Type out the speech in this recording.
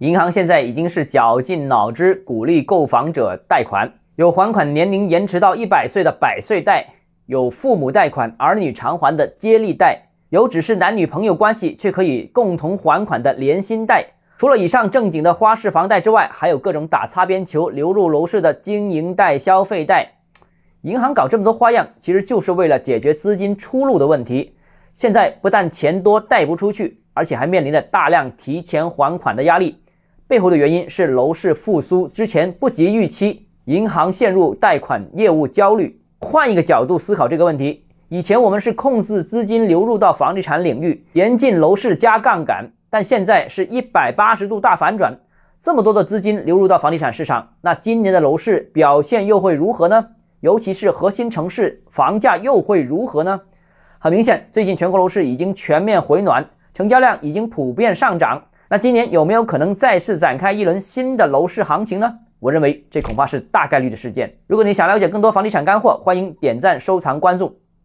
银行现在已经是绞尽脑汁鼓励购房者贷款，有还款年龄延迟到100岁的百岁贷，有父母贷款儿女偿还的接力贷，有只是男女朋友关系却可以共同还款的联心贷。除了以上正经的花式房贷之外，还有各种打擦边球流入楼市的经营贷、消费贷。银行搞这么多花样，其实就是为了解决资金出路的问题。现在不但钱多贷不出去，而且还面临着大量提前还款的压力。背后的原因是楼市复苏之前不及预期，银行陷入贷款业务焦虑。换一个角度思考这个问题，以前我们是控制资金流入到房地产领域，严禁楼市加杠杆，但现在是180度大反转，这么多的资金流入到房地产市场，那今年的楼市表现又会如何呢？尤其是核心城市房价又会如何呢？很明显，最近全国楼市已经全面回暖，成交量已经普遍上涨，那今年有没有可能再次展开一轮新的楼市行情呢？我认为这恐怕是大概率的事件。如果你想了解更多房地产干货，欢迎点赞、收藏、关注。